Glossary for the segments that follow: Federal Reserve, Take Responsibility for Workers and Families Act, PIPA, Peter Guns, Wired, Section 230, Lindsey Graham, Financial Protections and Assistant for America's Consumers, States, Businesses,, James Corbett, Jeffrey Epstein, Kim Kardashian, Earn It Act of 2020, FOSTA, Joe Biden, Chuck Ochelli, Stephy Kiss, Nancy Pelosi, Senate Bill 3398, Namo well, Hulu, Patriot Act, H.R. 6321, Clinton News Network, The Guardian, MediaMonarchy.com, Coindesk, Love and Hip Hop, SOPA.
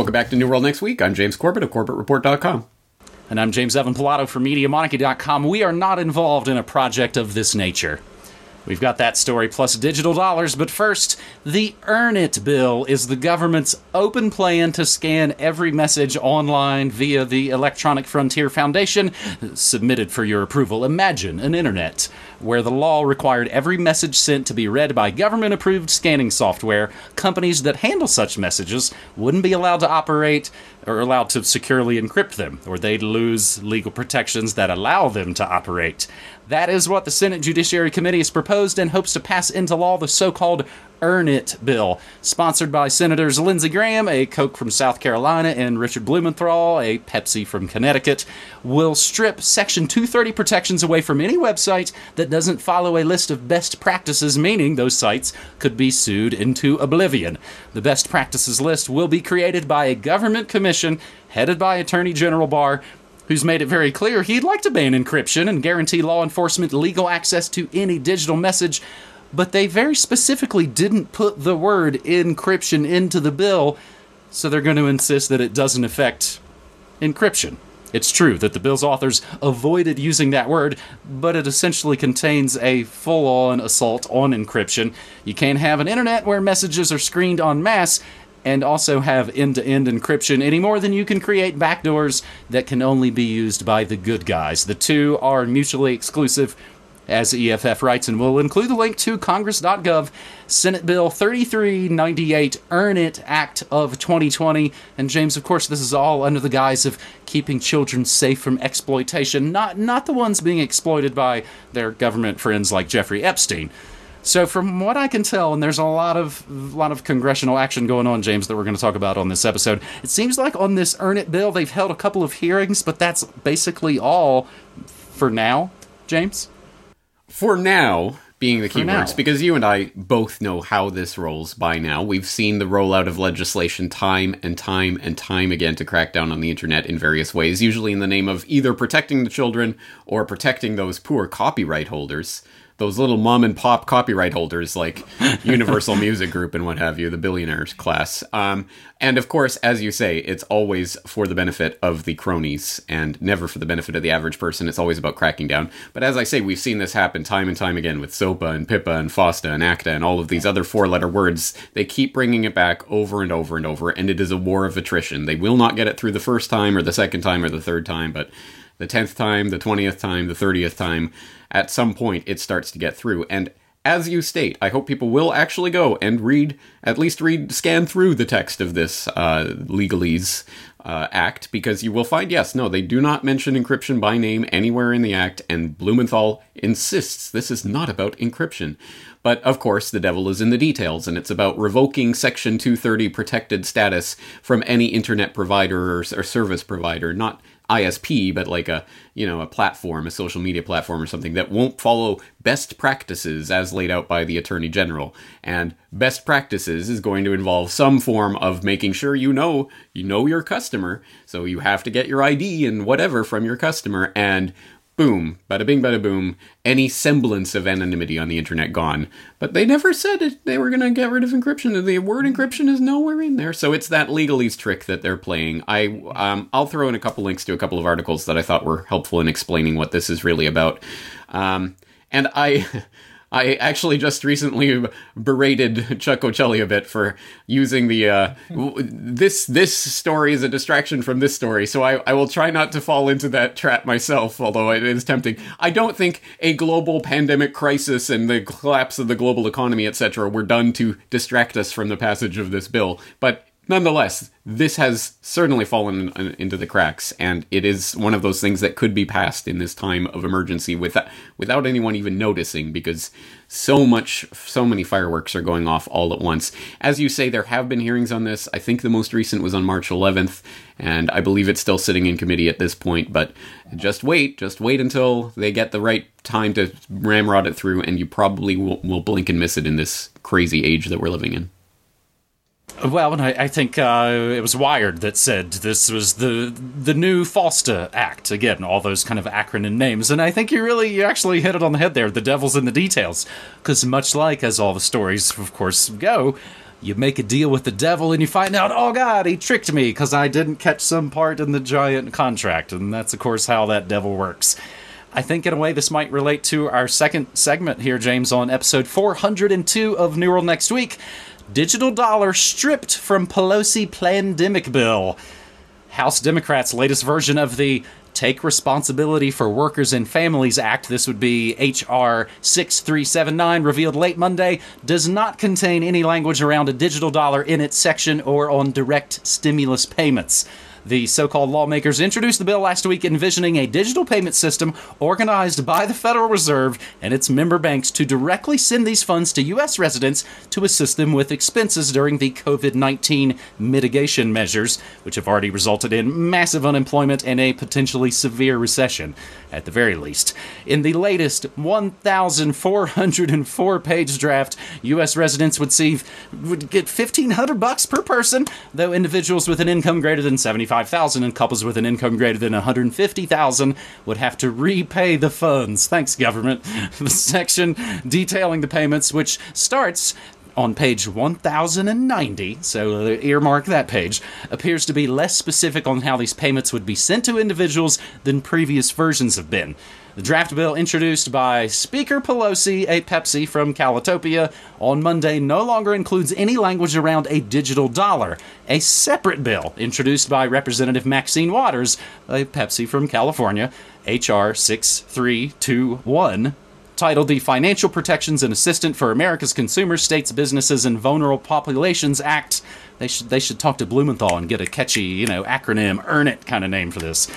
Welcome back to New World Next Week. I'm James Corbett of CorbettReport.com. And I'm James Evan Pilato from MediaMonarchy.com. We are not involved in a project of this nature. We've got that story plus digital dollars, but first, the Earn It bill is the government's open plan to scan every message online via the Electronic Frontier Foundation, submitted for your approval. Imagine an internet where the law required every message sent to be read by government-approved scanning software. Companies that handle such messages wouldn't be allowed to operate or allowed to securely encrypt them, or they'd lose legal protections that allow them to operate. That is what the Senate Judiciary Committee has proposed and hopes to pass into law, the so-called Earn It bill, sponsored by Senators Lindsey Graham, a Koch from South Carolina, and Richard Blumenthal, a Pepsi from Connecticut, will strip Section 230 protections away from any website that doesn't follow a list of best practices, meaning those sites could be sued into oblivion. The best practices list will be created by a government commission headed by Attorney General Barr, who's made it very clear he'd like to ban encryption and guarantee law enforcement legal access to any digital message, but they very specifically didn't put the word encryption into the bill, so they're going to insist that it doesn't affect encryption. It's true that the bill's authors avoided using that word, but it essentially contains a full-on assault on encryption. You can't have an internet where messages are screened en masse and also have end-to-end encryption any more than you can create backdoors that can only be used by the good guys. The two are mutually exclusive, as EFF writes, and we'll include the link to congress.gov, Senate Bill 3398, Earn It Act of 2020. And James, of course, this is all under the guise of keeping children safe from exploitation, not the ones being exploited by their government friends like Jeffrey Epstein. So from what I can tell, and there's a lot of congressional action going on, James, that we're going to talk about on this episode, it seems like on this Earn It bill, they've held a couple of hearings, but that's basically all for now, James? For now, being the key words, because you and I both know how this rolls by now. We've seen the rollout of legislation time and time and time again to crack down on the internet in various ways, usually in the name of either protecting the children or protecting those poor copyright holders. Those little mom and pop copyright holders like Universal Music Group and what have you, the billionaires class. And of course, as you say, it's always for the benefit of the cronies and never for the benefit of the average person. It's always about cracking down. But as I say, we've seen this happen time and time again with SOPA and PIPA and FOSTA and ACTA and all of these other four-letter words. They keep bringing it back over and over and over, and it is a war of attrition. They will not get it through the first time or the second time or the third time, but the 10th time, the 20th time, the 30th time, at some point it starts to get through. And as you state, I hope people will actually go and scan through the text of this legalese act, because you will find, they do not mention encryption by name anywhere in the act, and Blumenthal insists this is not about encryption. But, of course, the devil is in the details, and it's about revoking Section 230 protected status from any internet provider or service provider, not ISP, but like a platform, a social media platform or something that won't follow best practices as laid out by the Attorney General. And best practices is going to involve some form of making sure you know your customer, so you have to get your ID and whatever from your customer, and boom, bada bing, bada boom, any semblance of anonymity on the internet gone. But they never said it. They were going to get rid of encryption. The word encryption is nowhere in there. So it's that legalese trick that they're playing. I'll throw in a couple links to a couple of articles that I thought were helpful in explaining what this is really about. I actually just recently berated Chuck Ochelli a bit for using the this story is a distraction from this story, so I will try not to fall into that trap myself, although it is tempting. I don't think a global pandemic crisis and the collapse of the global economy, etc., were done to distract us from the passage of this bill, but nonetheless, this has certainly fallen into the cracks, and it is one of those things that could be passed in this time of emergency without anyone even noticing, because so many fireworks are going off all at once. As you say, there have been hearings on this. I think the most recent was on March 11th, and I believe it's still sitting in committee at this point, but just wait until they get the right time to ramrod it through, and you probably will blink and miss it in this crazy age that we're living in. Well, and I think it was Wired that said this was the new FOSTA Act. Again, all those kind of acronym names. And I think you actually hit it on the head there. The devil's in the details. Because much like as all the stories, of course, go, You make a deal with the devil and you find out, oh God, he tricked me because I didn't catch some part in the giant contract. And that's, of course, how that devil works. I think in a way this might relate to our second segment here, James, on episode 402 of New World Next Week. Digital dollar stripped from Pelosi plandemic bill. House Democrats' latest version of the Take Responsibility for Workers and Families Act, this would be H.R. 6379, revealed late Monday, does not contain any language around a digital dollar in its section or on direct stimulus payments. The so-called lawmakers introduced the bill last week envisioning a digital payment system organized by the Federal Reserve and its member banks to directly send these funds to U.S. residents to assist them with expenses during the COVID-19 mitigation measures, which have already resulted in massive unemployment and a potentially severe recession, at the very least. In the latest 1,404-page draft, U.S. residents would get $1,500 per person, though individuals with an income greater than $75,000 and couples with an income greater than $150,000 would have to repay the funds. Thanks, government. The section detailing the payments, which starts on page 1090, so earmark that page, appears to be less specific on how these payments would be sent to individuals than previous versions have been. The draft bill introduced by Speaker Pelosi, a Pepsi from Calatopia, on Monday no longer includes any language around a digital dollar. A separate bill introduced by Representative Maxine Waters, a Pepsi from California, H.R. 6321, titled the Financial Protections and Assistant for America's Consumers, States, Businesses, and Vulnerable Populations Act. They should talk to Blumenthal and get a catchy, acronym, Earn It kind of name for this.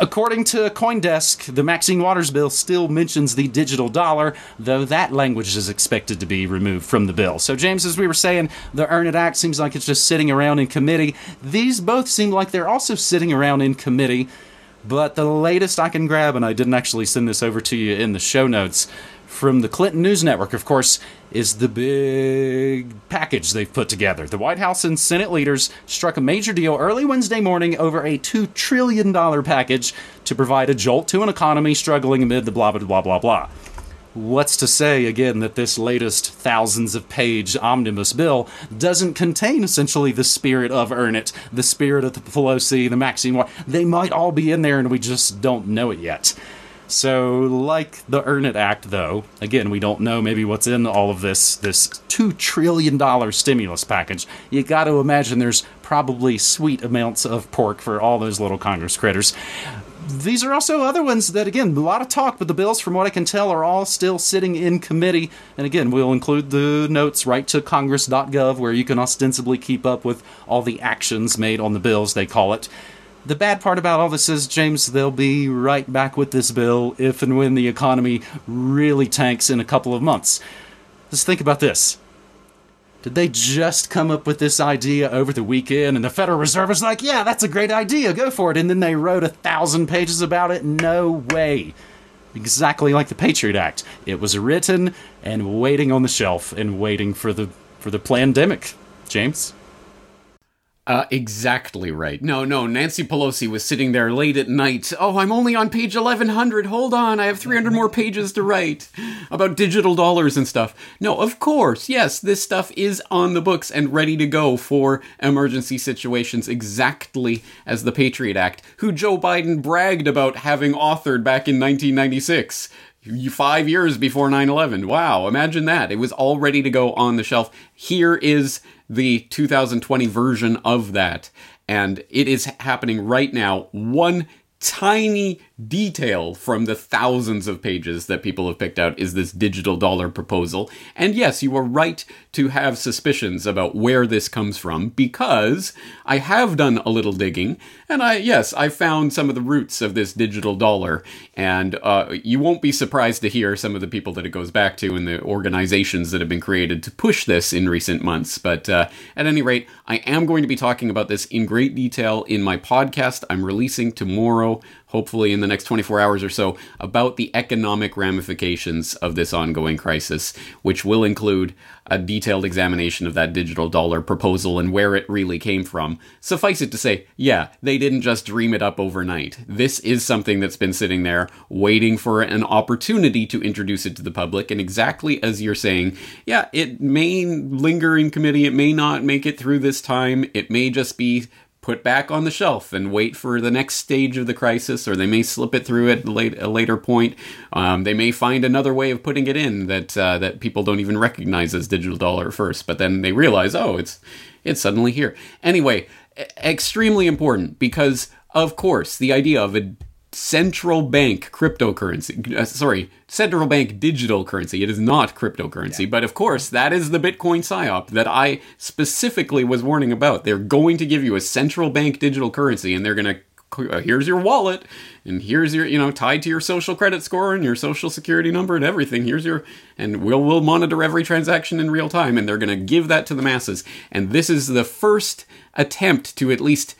According to Coindesk, the Maxine Waters bill still mentions the digital dollar, though that language is expected to be removed from the bill. So, James, as we were saying, the Earn It Act seems like it's just sitting around in committee. These both seem like they're also sitting around in committee, but the latest I can grab, and I didn't actually send this over to you in the show notes, from the Clinton News Network, of course, is the big package they've put together. The White House and Senate leaders struck a major deal early Wednesday morning over a $2 trillion package to provide a jolt to an economy struggling amid the blah, blah, blah, blah, blah. What's to say, again, that this latest thousands-of-page omnibus bill doesn't contain essentially the spirit of Earn It, the spirit of the Pelosi, the Maxine Waters. They might all be in there, and we just don't know it yet. So, like the Earn It Act, though, again, we don't know maybe what's in all of this $2 trillion stimulus package. You got to imagine there's probably sweet amounts of pork for all those little Congress critters. These are also other ones that, again, a lot of talk, but the bills, from what I can tell, are all still sitting in committee. And again, we'll include the notes right to congress.gov, where you can ostensibly keep up with all the actions made on the bills, they call it. The bad part about all this is, James, they'll be right back with this bill if and when the economy really tanks in a couple of months. Just think about this. Did they just come up with this idea over the weekend and the Federal Reserve was like, yeah, that's a great idea, go for it, and then they wrote 1,000 pages about it? No way. Exactly like the Patriot Act. It was written and waiting on the shelf and waiting for the plandemic, James. Exactly right. No, Nancy Pelosi was sitting there late at night. Oh, I'm only on page 1100. Hold on, I have 300 more pages to write about digital dollars and stuff. No, of course, yes, this stuff is on the books and ready to go for emergency situations, exactly as the Patriot Act, who Joe Biden bragged about having authored back in 1996. 5 years before 9/11. Wow, imagine that. It was all ready to go on the shelf. Here is the 2020 version of that. And it is happening right now. One tiny detail from the thousands of pages that people have picked out is this digital dollar proposal. And yes, you are right to have suspicions about where this comes from, because I have done a little digging, and I found some of the roots of this digital dollar. And you won't be surprised to hear some of the people that it goes back to and the organizations that have been created to push this in recent months. But at any rate, I am going to be talking about this in great detail in my podcast I'm releasing tomorrow hopefully in the next 24 hours or so, about the economic ramifications of this ongoing crisis, which will include a detailed examination of that digital dollar proposal and where it really came from. Suffice it to say, yeah, they didn't just dream it up overnight. This is something that's been sitting there waiting for an opportunity to introduce it to the public. And exactly as you're saying, yeah, it may linger in committee. It may not make it through this time. It may just be put back on the shelf and wait for the next stage of the crisis, or they may slip it through at a later point. They may find another way of putting it in that people don't even recognize as digital dollar at first, but then they realize, oh, it's suddenly here. Anyway, extremely important because, of course, the idea of a central bank central bank digital currency. It is not cryptocurrency, yeah. But of course, that is the Bitcoin psyop that I specifically was warning about. They're going to give you a central bank digital currency, and they're going to, here's your wallet, and here's your, tied to your social credit score and your social security number and everything. And we'll monitor every transaction in real time, and they're going to give that to the masses. And this is the first attempt to at least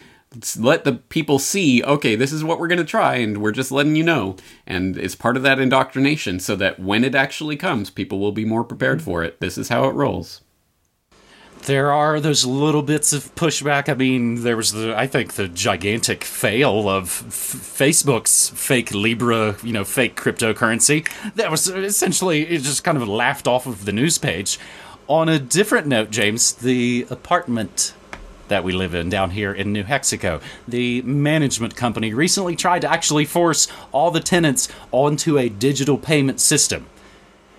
let the people see, okay, this is what we're going to try, and we're just letting you know. And it's part of that indoctrination so that when it actually comes, people will be more prepared for it. This is how it rolls. There are those little bits of pushback. I mean, there was the gigantic fail of Facebook's fake Libra, fake cryptocurrency. That was essentially, it just kind of laughed off of the news page. On a different note, James, the apartment that we live in down here in New Mexico. The management company recently tried to actually force all the tenants onto a digital payment system.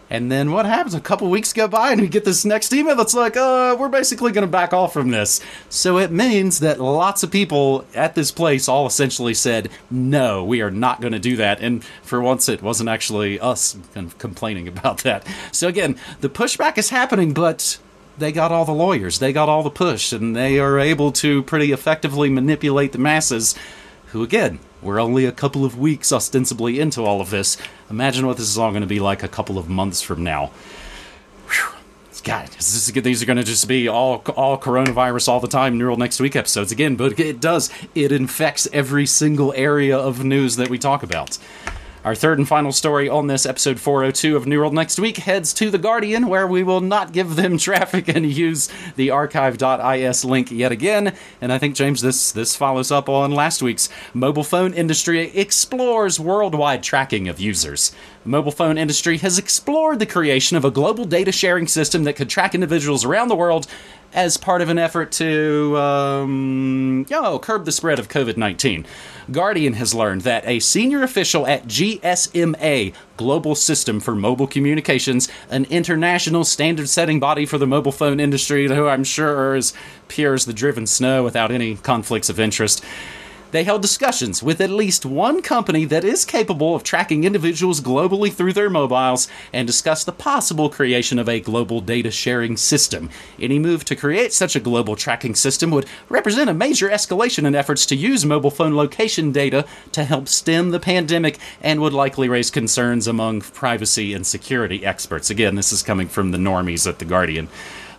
And then what happens? A couple weeks go by and we get this next email that's like, we're basically going to back off from this. So it means that lots of people at this place all essentially said, no, we are not going to do that. And for once, it wasn't actually us complaining about that. So again, the pushback is happening, but they got all the lawyers, they got all the push, and they are able to pretty effectively manipulate the masses, who, again, we're only a couple of weeks ostensibly into all of this. Imagine what this is all going to be like a couple of months from now. Whew. God, these are going to just be all coronavirus all the time, Neural Next Week episodes again, but it does. It infects every single area of news that we talk about. Our third and final story on this episode 402 of New World Next Week heads to The Guardian, where we will not give them traffic and use the archive.is link yet again. And I think, James, this follows up on last week's mobile phone industry explores worldwide tracking of users. The mobile phone industry has explored the creation of a global data sharing system that could track individuals around the world as part of an effort to curb the spread of COVID-19. Guardian has learned that a senior official at GSMA, Global System for Mobile Communications, an international standard-setting body for the mobile phone industry, who I'm sure is pure as the driven snow without any conflicts of interest, they held discussions with at least one company that is capable of tracking individuals globally through their mobiles and discussed the possible creation of a global data sharing system. Any move to create such a global tracking system would represent a major escalation in efforts to use mobile phone location data to help stem the pandemic and would likely raise concerns among privacy and security experts. Again, this is coming from the normies at The Guardian.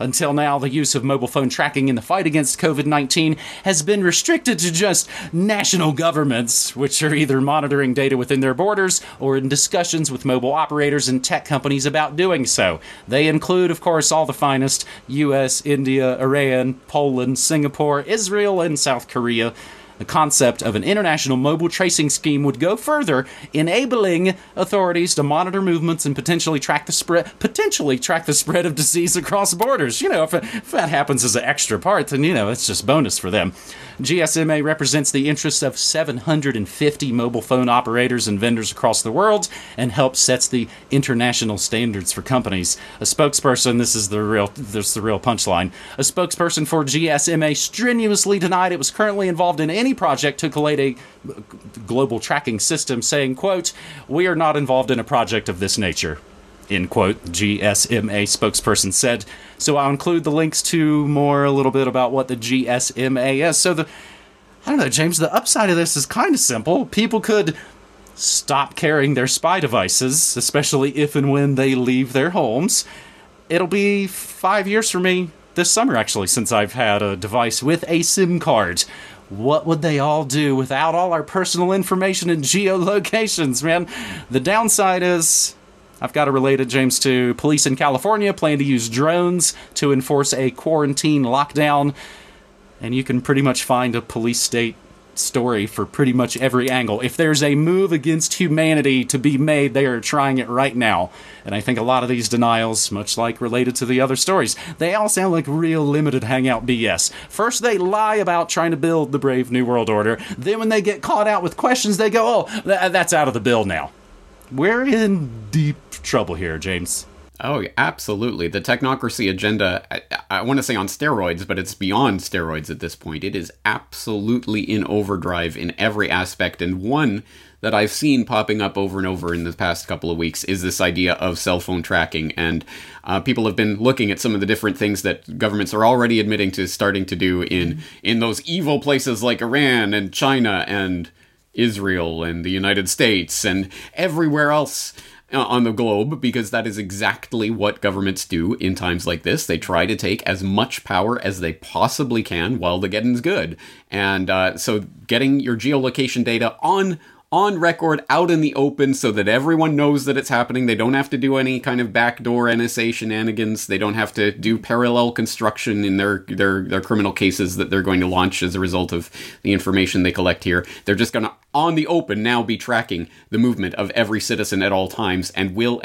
Until now, the use of mobile phone tracking in the fight against COVID-19 has been restricted to just national governments, which are either monitoring data within their borders or in discussions with mobile operators and tech companies about doing so. They include, of course, all the finest: US, India, Iran, Poland, Singapore, Israel, and South Korea. The concept of an international mobile tracing scheme would go further, enabling authorities to monitor movements and potentially track the spread of disease across borders. If that happens as an extra part, then, it's just bonus for them. GSMA represents the interests of 750 mobile phone operators and vendors across the world and helps sets the international standards for companies. A spokesperson, this is the real punchline. A spokesperson for GSMA strenuously denied it was currently involved in any project to collate a global tracking system, saying, quote, "We are not involved in a project of this nature," end quote, GSMA spokesperson said. So I'll include the links to more a little bit about what the GSMA is. So James, the upside of this is kind of simple. People could stop carrying their spy devices, especially if and when they leave their homes. It'll be 5 years for me this summer, actually, since I've had a device with a SIM card. What would they all do without all our personal information and geolocations, man? The downside is, I've got to relate it, James, to police in California plan to use drones to enforce a quarantine lockdown. And you can pretty much find a police state story for pretty much every angle. If there's a move against humanity to be made, they are trying it right now. And I think a lot of these denials, much like related to the other stories, they all sound like real limited hangout BS. First, they lie about trying to build the brave new world order. Then when they get caught out with questions, they go, oh, that's out of the bill now. We're in deep trouble here, James. Oh, absolutely. The technocracy agenda, I want to say on steroids, but it's beyond steroids at this point. It is absolutely in overdrive in every aspect. And one that I've seen popping up over and over in the past couple of weeks is this idea of cell phone tracking. And people have been looking at some of the different things that governments are already admitting to starting to do in those evil places like Iran and China and Israel and the United States and everywhere else on the globe, because that is exactly what governments do in times like this. They try to take as much power as they possibly can while the getting's good. And so getting your geolocation data on record, out in the open, so that everyone knows that it's happening. They don't have to do any kind of backdoor NSA shenanigans. They don't have to do parallel construction in their criminal cases that they're going to launch as a result of the information they collect here. They're just going to, on the open, now be tracking the movement of every citizen at all times, and will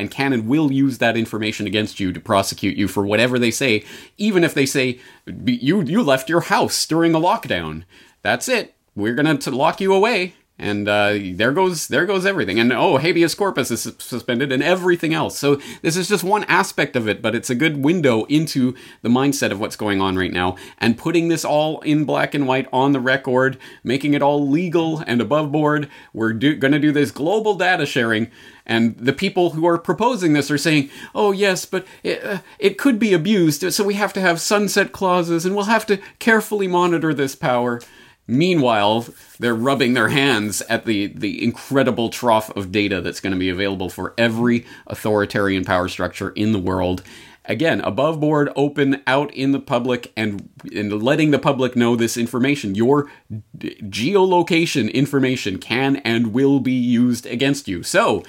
use that information against you to prosecute you for whatever they say, even if they say, you left your house during a lockdown. That's it. We're going to lock you away. And there goes everything. And habeas corpus is suspended and everything else. So this is just one aspect of it, but it's a good window into the mindset of what's going on right now. And putting this all in black and white on the record, making it all legal and above board. We're going to do this global data sharing. And the people who are proposing this are saying, oh, yes, but it could be abused. So we have to have sunset clauses and we'll have to carefully monitor this power. Meanwhile, they're rubbing their hands at the incredible trough of data that's going to be available for every authoritarian power structure in the world. Again, above board, open, out in the public, and letting the public know this information. Your geolocation information can and will be used against you. So,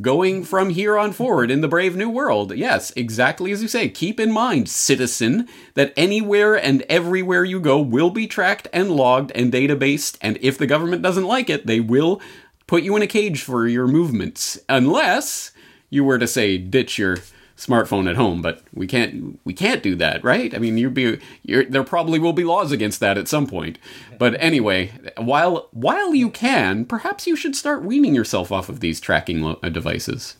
going from here on forward in the brave new world, yes, exactly as you say, keep in mind, citizen, that anywhere and everywhere you go will be tracked and logged and databased, and if the government doesn't like it, they will put you in a cage for your movements, unless you were to, say, ditch your smartphone at home, but we can't do that, right? I mean, there probably will be laws against that at some point. But anyway, while you can, perhaps you should start weaning yourself off of these tracking devices.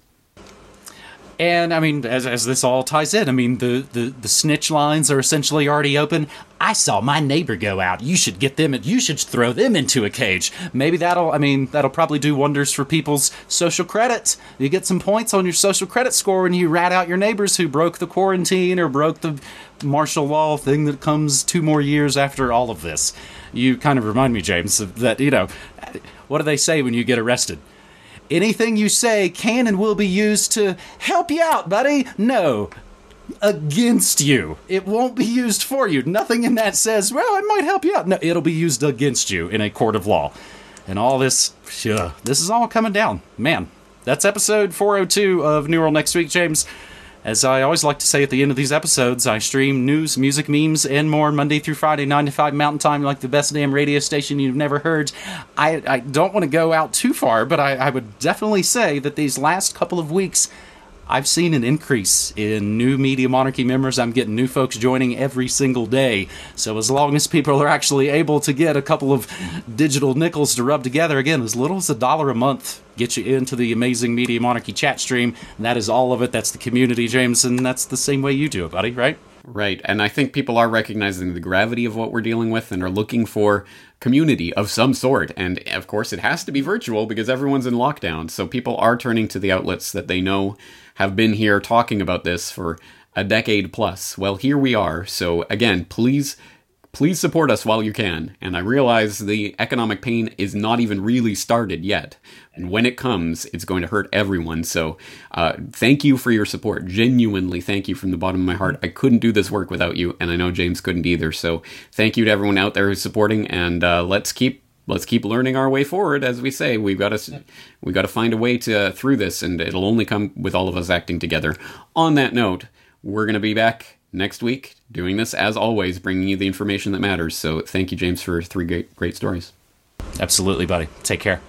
And I mean, as this all ties in, I mean, the snitch lines are essentially already open. I saw my neighbor go out. You should get them. You should throw them into a cage. Maybe that'll probably do wonders for people's social credit. You get some points on your social credit score when you rat out your neighbors who broke the quarantine or broke the martial law thing that comes 2 more years after all of this. You kind of remind me, James, that, you know, what do they say when you get arrested? Anything you say can and will be used to help you out, buddy. No, against you. It won't be used for you. Nothing in that says, well, I might help you out. No, it'll be used against you in a court of law. And all this, this is all coming down. Man, that's episode 402 of New World Next Week, James. As I always like to say at the end of these episodes, I stream news, music, memes, and more Monday through Friday, 9 to 5 Mountain Time, like the best damn radio station you've never heard. I don't want to go out too far, but I would definitely say that these last couple of weeks, I've seen an increase in new Media Monarchy members. I'm getting new folks joining every single day. So as long as people are actually able to get a couple of digital nickels to rub together, again, as little as $1 a month, get you into the amazing Media Monarchy chat stream. And that is all of it. That's the community, James, and that's the same way you do it, buddy, right? Right, and I think people are recognizing the gravity of what we're dealing with and are looking for community of some sort. And, of course, it has to be virtual because everyone's in lockdown. So people are turning to the outlets that they know have been here talking about this for a decade plus. Well, here we are. So, again, please support us while you can. And I realize the economic pain is not even really started yet. And when it comes, it's going to hurt everyone. So thank you for your support. Genuinely thank you from the bottom of my heart. I couldn't do this work without you, and I know James couldn't either. So thank you to everyone out there who's supporting, and let's keep learning our way forward. As we say, we've got to find a way to through this, and it'll only come with all of us acting together. On that note, we're going to be back next week doing this, as always, bringing you the information that matters. So thank you, James, for three great stories. Absolutely, buddy. Take care.